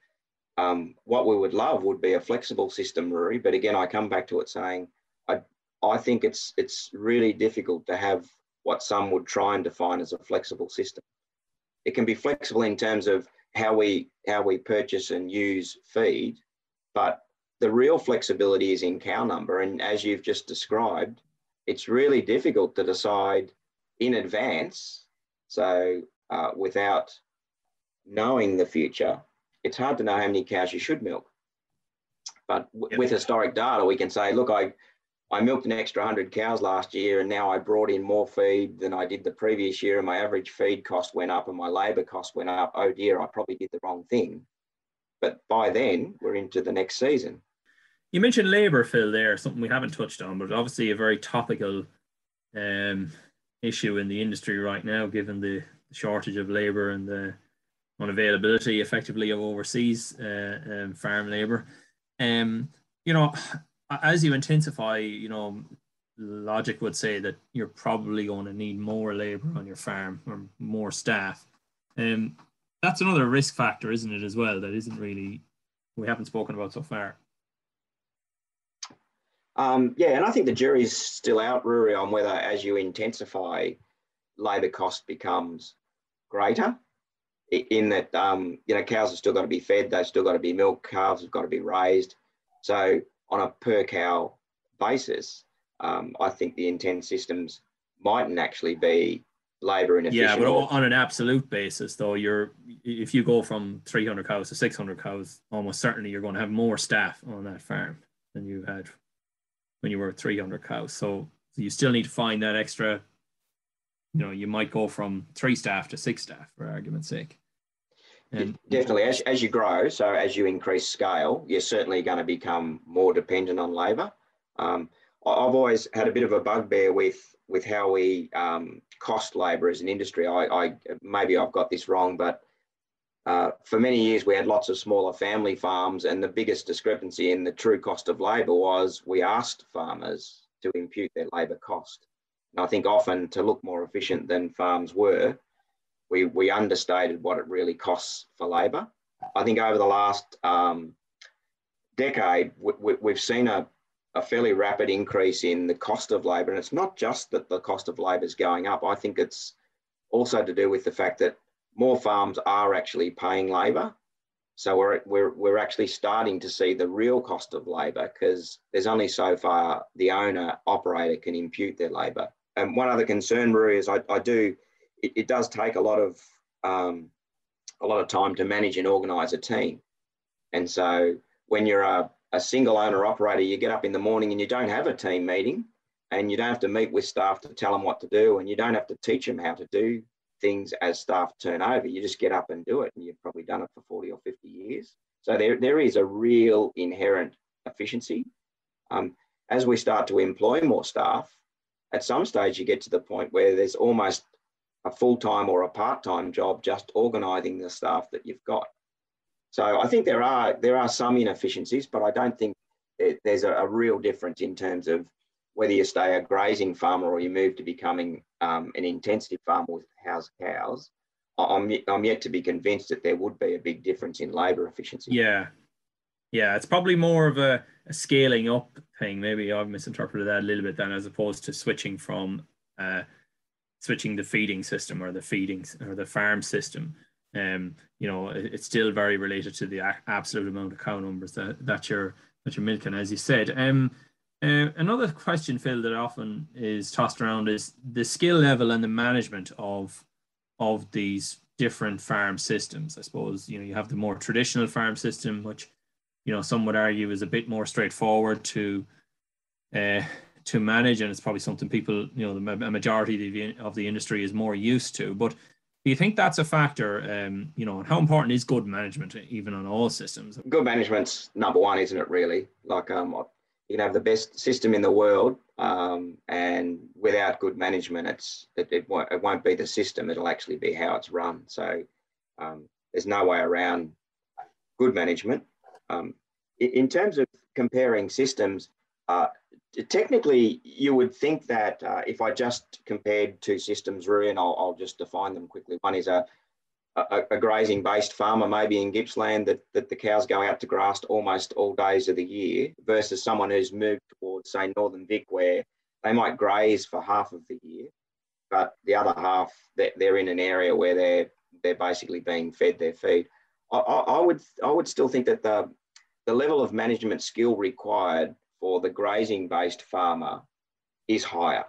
Um, what we would love would be a flexible system, Rory, but again, I come back to it saying, I, I think it's it's really difficult to have what some would try and define as a flexible system. It can be flexible in terms of how we, how we purchase and use feed, but the real flexibility is in cow number. And as you've just described, it's really difficult to decide in advance. So uh, without knowing the future, it's hard to know how many cows you should milk. But w- yep. with historic data, we can say, look, I, I milked an extra one hundred cows last year and now I brought in more feed than I did the previous year and my average feed cost went up and my labour cost went up. Oh dear, I probably did the wrong thing. But by then, we're into the next season. You mentioned labour, Phil, there, something we haven't touched on, but obviously a very topical um, issue in the industry right now, given the shortage of labour and the unavailability effectively of overseas uh, um, farm labour. Um, you know, as you intensify, you know, logic would say that you're probably going to need more labour on your farm or more staff. Um, that's another risk factor, isn't it, as well, that isn't really, we haven't spoken about so far. Um, yeah, and I think the jury's still out, Rory, on whether as you intensify, labour cost becomes greater. In that, um, you know, cows have still got to be fed, they've still got to be milked, calves have got to be raised. So on a per cow basis, um, I think the intense systems mightn't actually be labour inefficient. Yeah, but on an absolute basis, though, you're if you go from three hundred cows to six hundred cows, almost certainly you're going to have more staff on that farm than you had when you were at three hundred cows. So you still need to find that extra. You know, you might go from three staff to six staff, for argument's sake. Um, Definitely, as, as you grow, so as you increase scale, you're certainly going to become more dependent on labour. Um, I've always had a bit of a bugbear with with how we um, cost labour as an industry. I, I maybe I've got this wrong, but uh, for many years we had lots of smaller family farms, and the biggest discrepancy in the true cost of labour was we asked farmers to impute their labour cost. And I think often to look more efficient than farms were, we, we understated what it really costs for labour. I think over the last um, decade, we, we, we've seen a, a fairly rapid increase in the cost of labour. And it's not just that the cost of labour is going up. I think it's also to do with the fact that more farms are actually paying labour. So we're, we're, we're actually starting to see the real cost of labour, because there's only so far the owner operator can impute their labour. And one other concern, Marie, is I, I do, it, it does take a lot of um, a lot of time to manage and organise a team. And so when you're a, a single owner operator, you get up in the morning and you don't have a team meeting, and you don't have to meet with staff to tell them what to do, and you don't have to teach them how to do things as staff turnover. You just get up and do it, and you've probably done it for forty or fifty years. So there, there is a real inherent efficiency. Um, as we start to employ more staff, at some stage, you get to the point where there's almost a full-time or a part-time job just organising the staff that you've got. So I think there are there are some inefficiencies, but I don't think there's a, a real difference in terms of whether you stay a grazing farmer or you move to becoming um, an intensive farmer with house cows, I'm, I'm yet to be convinced that there would be a big difference in labour efficiency. Yeah. Yeah, it's probably more of a, a scaling up thing. Maybe I've misinterpreted that a little bit then, as opposed to switching from uh, switching the feeding system or the feeding or the farm system. Um, you know, it, it's still very related to the a- absolute amount of cow numbers that that you're that you're milking, as you said. Um, uh, another question, Phil, that often is tossed around is the skill level and the management of of these different farm systems. I suppose you know you have the more traditional farm system, which you know, some would argue is a bit more straightforward to uh, to manage, and it's probably something people, you know, the majority of the, of the industry is more used to. But do you think that's a factor? Um, you know, and how important is good management, even on all systems? Good management's number one, isn't it? Really, like um, you can have the best system in the world, um, and without good management, it's it, it won't it won't be the system. It'll actually be how it's run. So um, there's no way around good management. Um, in terms of comparing systems, uh, technically you would think that uh, if I just compared two systems, Rui, and I'll, I'll just define them quickly. One is a, a, a grazing-based farmer, maybe in Gippsland, that, that the cows go out to grass almost all days of the year, versus someone who's moved towards, say, Northern Vic, where they might graze for half of the year, but the other half, they're in an area where they're, they're basically being fed their feed. I, I would I would still think that the the level of management skill required for the grazing-based farmer is higher.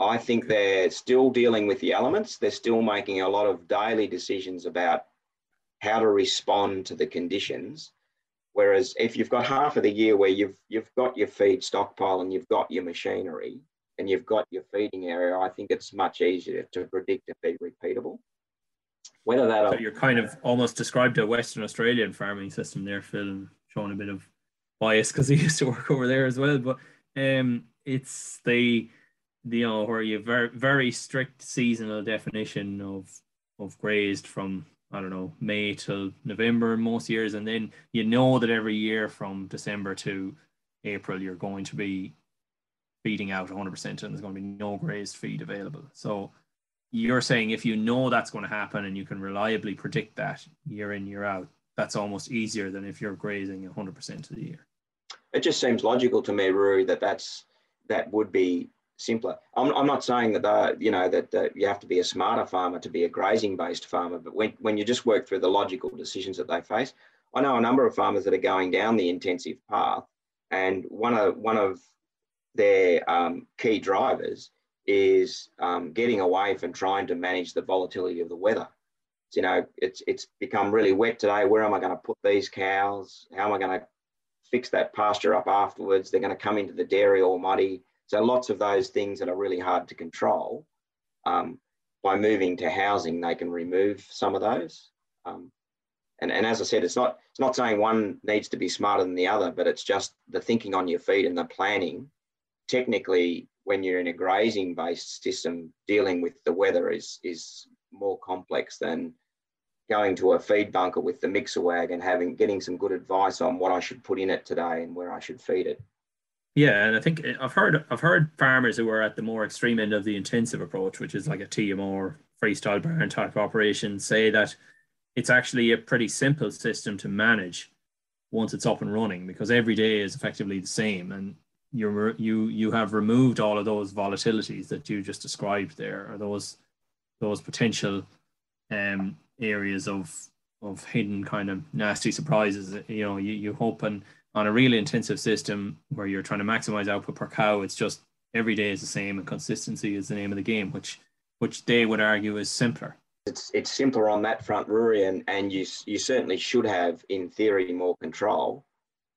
I think they're still dealing with the elements. They're still making a lot of daily decisions about how to respond to the conditions. Whereas if you've got half of the year where you've you've got your feed stockpile and you've got your machinery and you've got your feeding area, I think it's much easier to predict and be repeatable. Whether that so you're kind of almost described a Western Australian farming system there, Phil, and showing a bit of bias because he used to work over there as well. But um, it's the, the you know where you very very strict seasonal definition of of grazed from I don't know May till November in most years, and then you know that every year from December to April you're going to be feeding out one hundred percent, and there's going to be no grazed feed available. So you're saying if you know that's going to happen and you can reliably predict that year in, year out, that's almost easier than if you're grazing one hundred percent of the year. It just seems logical to me, Rui, that that's, that would be simpler. I'm, I'm not saying that, uh, you know, that uh, you have to be a smarter farmer to be a grazing-based farmer, but when, when you just work through the logical decisions that they face, I know a number of farmers that are going down the intensive path, and one of, one of their um, key drivers is um, getting away from trying to manage the volatility of the weather. So, you know, it's it's become really wet today. Where am I going to put these cows? How am I going to fix that pasture up afterwards? They're going to come into the dairy all muddy. So lots of those things that are really hard to control. Um, by moving to housing, they can remove some of those. Um, and, and as I said, it's not it's not saying one needs to be smarter than the other, but it's just the thinking on your feet and the planning. Technically, when you're in a grazing-based system, dealing with the weather is is more complex than going to a feed bunker with the mixer wag and having getting some good advice on what I should put in it today and where I should feed it. Yeah, and I think I've heard I've heard farmers who are at the more extreme end of the intensive approach, which is like a T M O or freestyle barn type operation, say that it's actually a pretty simple system to manage once it's up and running, because every day is effectively the same, and you you you have removed all of those volatilities that you just described there, or those those potential um, areas of of hidden kind of nasty surprises. You know, you, you hope on, on a really intensive system where you're trying to maximize output per cow, it's just every day is the same, and consistency is the name of the game, which which they would argue is simpler. It's it's simpler on that front, Rui, and, and you you certainly should have, in theory, more control.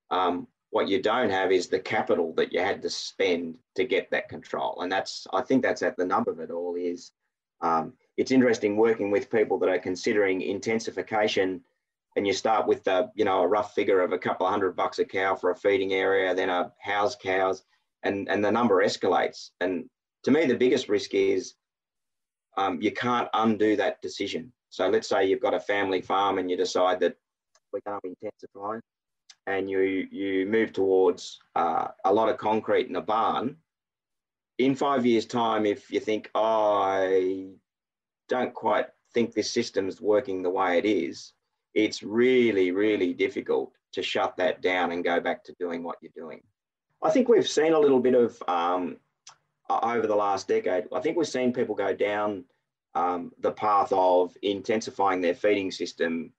Um, What you don't have is the capital that you had to spend to get that control. And that's, I think that's at the nub of it all is, um, it's interesting working with people that are considering intensification, and you start with the, you know, a rough figure of a couple of hundred bucks a cow for a feeding area, then a house cows, and, and the number escalates. And to me, the biggest risk is um, you can't undo that decision. So let's say you've got a family farm and you decide that we're going to intensify. and you you move towards uh, a lot of concrete in a barn, in five years' time, if you think, oh, I don't quite think this system's working the way it is, it's really, really difficult to shut that down and go back to doing what you're doing. I think we've seen a little bit of, um, over the last decade, I think we've seen people go down um, the path of intensifying their feeding system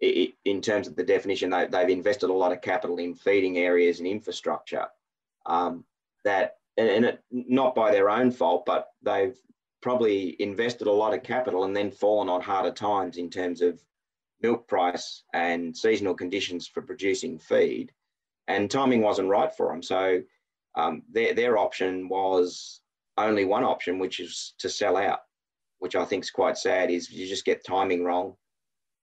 in terms of the definition. They, they've invested a lot of capital in feeding areas and infrastructure um, that, and it, not by their own fault, but they've probably invested a lot of capital and then fallen on harder times in terms of milk price and seasonal conditions for producing feed, and timing wasn't right for them. So um, their, their option was only one option, which is to sell out, which I think is quite sad, is you just get timing wrong.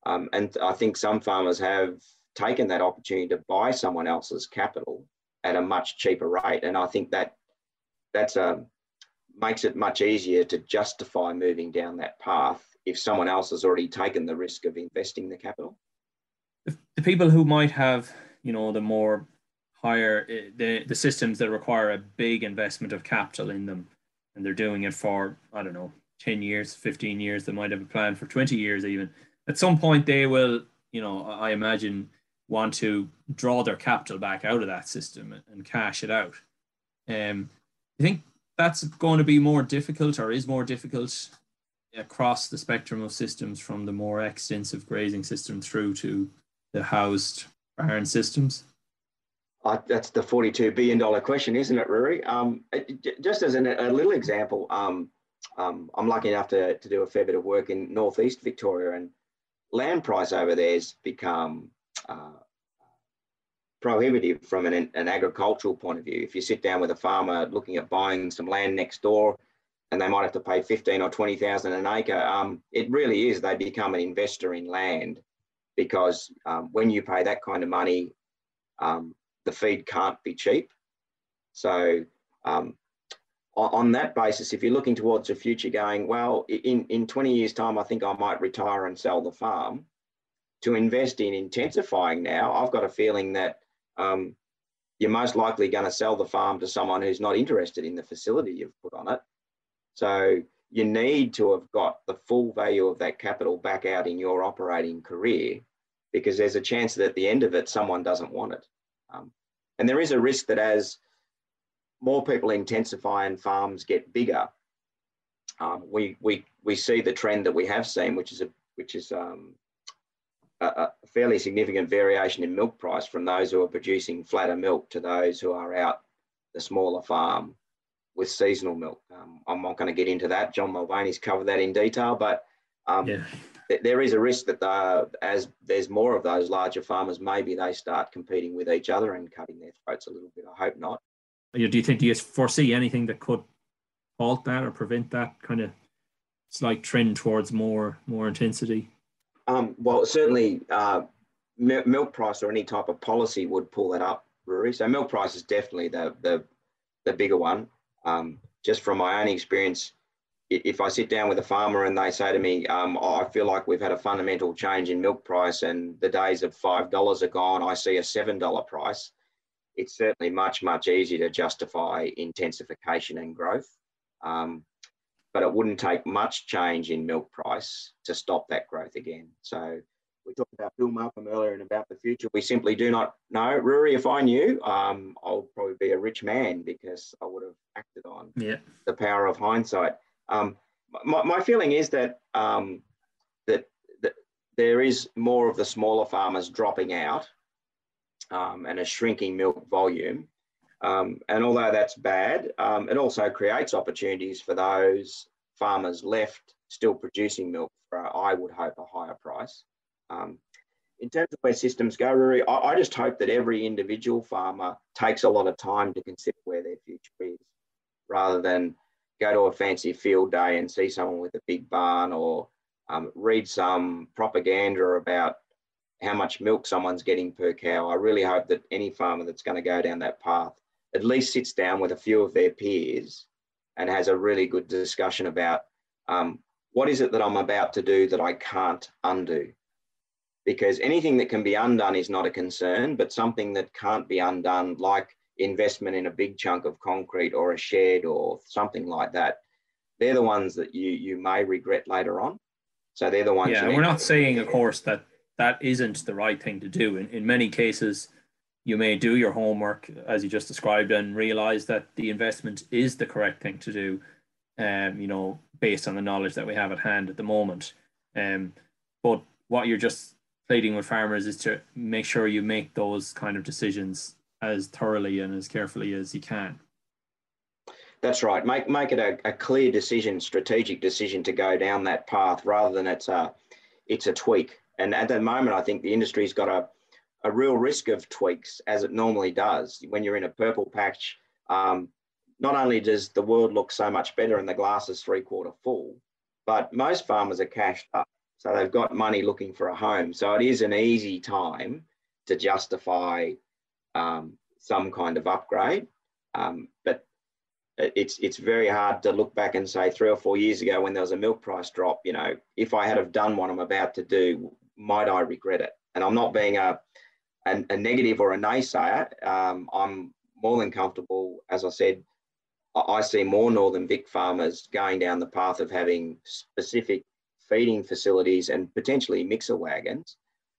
Um, and I think some farmers have taken that opportunity to buy someone else's capital at a much cheaper rate. And I think that that's a, makes it much easier to justify moving down that path if someone else has already taken the risk of investing the capital. The people who might have, you know, the more higher, the, the systems that require a big investment of capital in them, and they're doing it for, I don't know, ten years, fifteen years, they might have a plan for twenty years even. At some point they will, you know, I imagine want to draw their capital back out of that system and cash it out. Um, I think that's going to be more difficult, or is more difficult, across the spectrum of systems, from the more extensive grazing system through to the housed barn systems? Uh, that's the forty-two billion dollars question, isn't it, Rory? Um, it, just as an, a little example, um, um, I'm lucky enough to, to do a fair bit of work in northeast Victoria, and land price over there has become uh, prohibitive from an, an agricultural point of view. If you sit down with a farmer looking at buying some land next door, and they might have to pay fifteen or twenty thousand an acre. Um, it really is. They become an investor in land, because um, when you pay that kind of money, um, the feed can't be cheap. So um, on that basis, if you're looking towards the future, going, well, in in twenty years' time, I think I might retire and sell the farm to invest in intensifying. Now, I've got a feeling that um, you're most likely going to sell the farm to someone who's not interested in the facility you've put on it. So you need to have got the full value of that capital back out in your operating career, because there's a chance that at the end of it, someone doesn't want it. Um, and there is a risk that as more people intensify and farms get bigger, um, we, we, we see the trend that we have seen, which is, a, which is um, a, a fairly significant variation in milk price from those who are producing flatter milk to those who are out the smaller farm with seasonal milk. Um, I'm not going to get into that. John Mulvaney's covered that in detail, but um, yeah. th- there is a risk that the, as there's more of those larger farmers, maybe they start competing with each other and cutting their throats a little bit. I hope not. Do you think, do you foresee anything that could halt that or prevent that kind of slight trend towards more, more intensity? Um, well, certainly uh, m- milk price or any type of policy would pull that up, Rory. So milk price is definitely the the, the bigger one. Um, just from my own experience, if I sit down with a farmer and they say to me, um, oh, I feel like we've had a fundamental change in milk price and the days of five dollars are gone, I see a seven dollars price, it's certainly much, much easier to justify intensification and growth. Um, but it wouldn't take much change in milk price to stop that growth again. So we talked about Bill Malcolm earlier and about the future. We simply do not know. Rory, if I knew, um, I'll probably be a rich man, because I would have acted on yeah. the power of hindsight. Um, my, my feeling is that, um, that that there is more of the smaller farmers dropping out um, and a shrinking milk volume. Um, and although that's bad, um, it also creates opportunities for those farmers left still producing milk for, I would hope, a higher price. Um, in terms of where systems go, Rory, I, I just hope that every individual farmer takes a lot of time to consider where their future is, rather than go to a fancy field day and see someone with a big barn, or um, read some propaganda about how much milk someone's getting per cow. I really hope that any farmer that's going to go down that path at least sits down with a few of their peers and has a really good discussion about um, what is it that I'm about to do that I can't undo. because anything that can be undone is not a concern, but something that can't be undone, like investment in a big chunk of concrete or a shed or something like that, they're the ones that you you may regret later on. So they're the ones. Yeah, we're not saying, of course, that that isn't the right thing to do. In, in many cases, you may do your homework, as you just described, and realize that the investment is the correct thing to do, um, you know, based on the knowledge that we have at hand at the moment. Um, but what you're just pleading with farmers is to make sure you make those kind of decisions as thoroughly and as carefully as you can. That's right. Make make it a, a clear decision, strategic decision to go down that path, rather than it's a it's a tweak. And at the moment, I think the industry's got a a real risk of tweaks, as it normally does. When you're in a purple patch, um, not only does the world look so much better and the glass is three quarter full, but most farmers are cashed up, so they've got money looking for a home. So it is an easy time to justify um, some kind of upgrade, um, but it's it's very hard to look back and say three or four years ago when there was a milk price drop, you know, if I had have done what I'm about to do, might I regret it? And I'm not being a a, a negative or a naysayer. Um, I'm more than comfortable. As I said, I see more Northern Vic farmers going down the path of having specific feeding facilities and potentially mixer wagons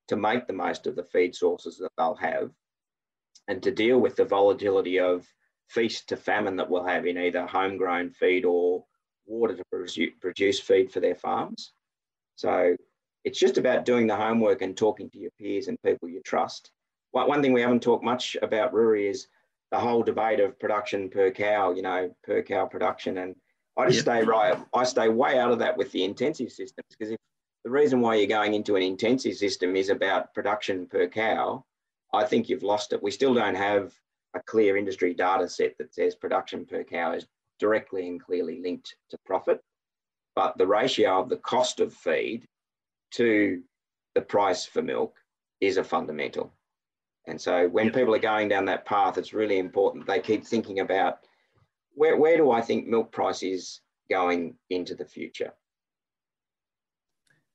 to make the most of the feed sources that they'll have and to deal with the volatility of feast to famine that we'll have in either homegrown feed or water to produce feed for their farms. So it's just about doing the homework and talking to your peers and people you trust. One thing we haven't talked much about, Rory, is the whole debate of production per cow, you know, per cow production. And I just yep. stay right, I stay way out of that with the intensive systems, because if the reason why you're going into an intensive system is about production per cow, I think you've lost it. We still don't have a clear industry data set that says production per cow is directly and clearly linked to profit, but the ratio of the cost of feed to the price for milk is a fundamental. And so when yep. people are going down that path, it's really important they keep thinking about where, where do I think milk price is going into the future?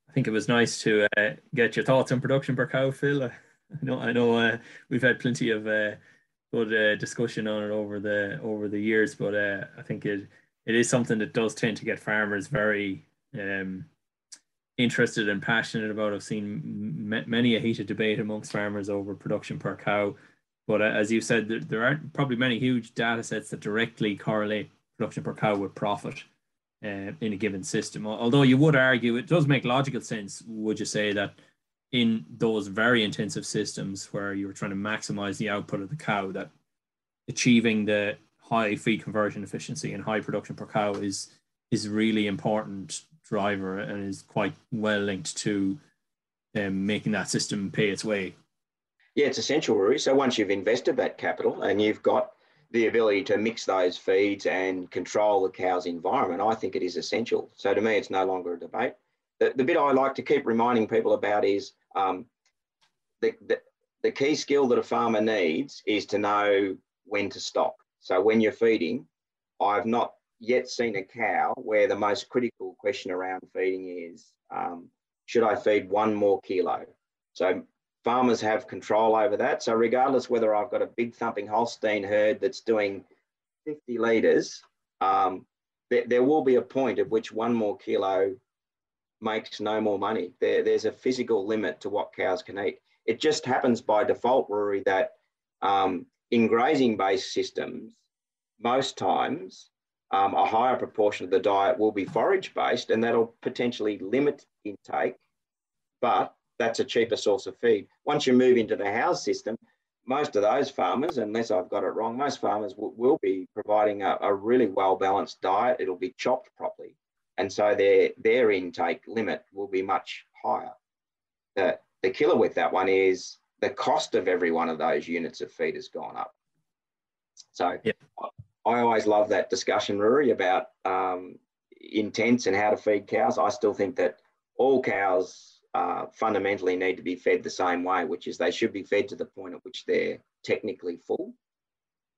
I think it was nice to uh, get your thoughts on production per cow, Phil. I know, I know uh, we've had plenty of uh, good uh, discussion on it over the over the years, but uh, I think it it is something that does tend to get farmers very um, interested and passionate about. I've seen m- many a heated debate amongst farmers over production per cow, but uh, as you said, there, there aren't probably many huge data sets that directly correlate production per cow with profit uh, in a given system. Although you would argue it does make logical sense, would you say, that in those very intensive systems where you're trying to maximize the output of the cow, that achieving the high feed conversion efficiency and high production per cow is is really important driver and is quite well linked to um, making that system pay its way? Yeah, it's essential, Rory. So once you've invested that capital and you've got the ability to mix those feeds and control the cow's environment, I think it is essential. So to me, it's no longer a debate. The, the bit I like to keep reminding people about is um, the, the, the key skill that a farmer needs is to know when to stop. So when you're feeding, I've not yet seen a cow where the most critical question around feeding is, um, should I feed one more kilo? So farmers have control over that. So regardless whether I've got a big thumping Holstein herd that's doing fifty litres, um, there, there will be a point at which one more kilo makes no more money. There, there's a physical limit to what cows can eat. It just happens by default, Rory, that um, in grazing-based systems, most times um, a higher proportion of the diet will be forage-based, and that'll potentially limit intake, but that's a cheaper source of feed. Once you move into the house system, most of those farmers, unless I've got it wrong, most farmers w- will be providing a, a really well-balanced diet. It'll be chopped properly. And so their their intake limit will be much higher. The, the killer with that one is the cost of every one of those units of feed has gone up. So yeah. I always love that discussion, Rory, about um, intents and how to feed cows. I still think that all cows uh, fundamentally need to be fed the same way, which is they should be fed to the point at which they're technically full.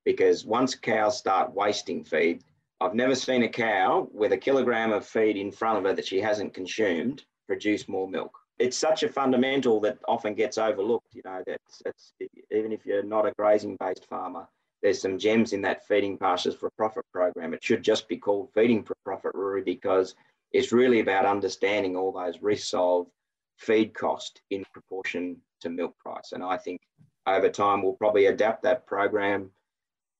Because once cows start wasting feed, I've never seen a cow with a kilogram of feed in front of her that she hasn't consumed produce more milk. it's such a fundamental that often gets overlooked. You know, that's, that's even if you're not a grazing-based farmer, there's some gems in that Feeding Pastures for Profit program. It should just be called Feeding for Profit, Rory, because it's really about understanding all those risks of feed cost in proportion to milk price. And I think over time, we'll probably adapt that program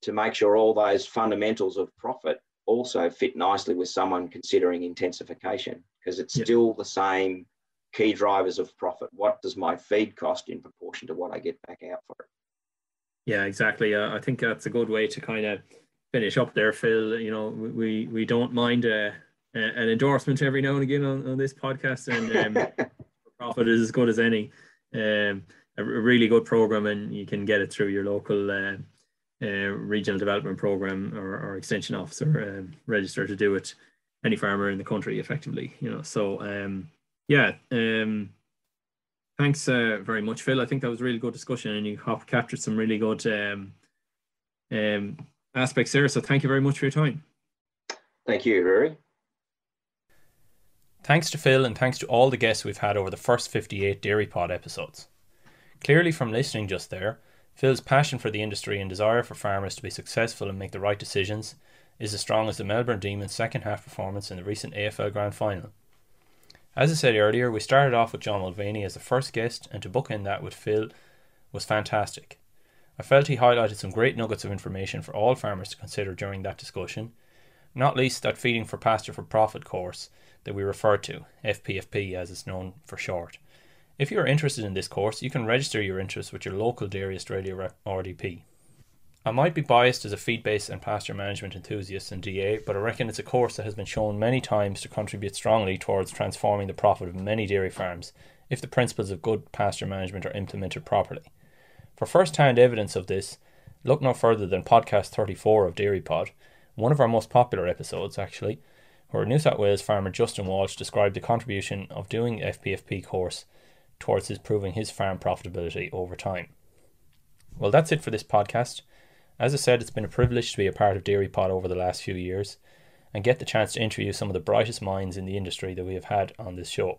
to make sure all those fundamentals of profit also fit nicely with someone considering intensification, because it's yep. still the same key drivers of profit. What does my feed cost in proportion to what I get back out for it? Yeah, exactly. Uh, I think that's a good way to kind of finish up there, Phil. You know, we we don't mind a, a, an endorsement every now and again on, on this podcast, and um, profit is as good as any. Um, a really good program, and you can get it through your local uh, uh, regional development program or, or extension officer. Um, register to do it. Any farmer in the country, effectively, you know. So, um, yeah. Um, Thanks uh, very much, Phil. I think that was a really good discussion, and you have captured some really good um, um, aspects there. So thank you very much for your time. Thank you, Rory. Thanks to Phil, and thanks to all the guests we've had over the first fifty-eight Dairy Pod episodes. Clearly from listening just there, Phil's passion for the industry and desire for farmers to be successful and make the right decisions is as strong as the Melbourne Demons' second half performance in the recent A F L Grand Final. As I said earlier, we started off with John Mulvaney as the first guest, and to bookend that with Phil was fantastic. I felt he highlighted some great nuggets of information for all farmers to consider during that discussion, not least that Feeding for Pasture for Profit course that we referred to, F P F P as it's known for short. If you are interested in this course, you can register your interest with your local Dairy Australia rep R D P. I might be biased as a feed-based and pasture management enthusiast and D A, but I reckon it's a course that has been shown many times to contribute strongly towards transforming the profit of many dairy farms if the principles of good pasture management are implemented properly. For first-hand evidence of this, look no further than podcast thirty-four of Dairy Pod, one of our most popular episodes actually, where New South Wales farmer Justin Walsh described the contribution of doing F P F P course towards improving his farm profitability over time. Well, that's it for this podcast. As I said, it's been a privilege to be a part of Dairy Pod over the last few years and get the chance to interview some of the brightest minds in the industry that we have had on this show.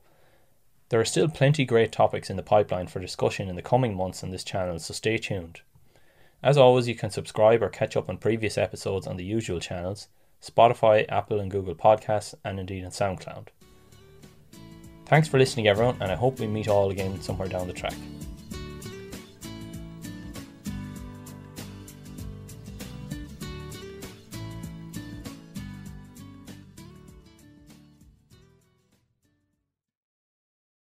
There are still plenty great topics in the pipeline for discussion in the coming months on this channel, so stay tuned. As always, you can subscribe or catch up on previous episodes on the usual channels, Spotify, Apple and Google Podcasts, and indeed on SoundCloud. Thanks for listening, everyone, and I hope we meet all again somewhere down the track.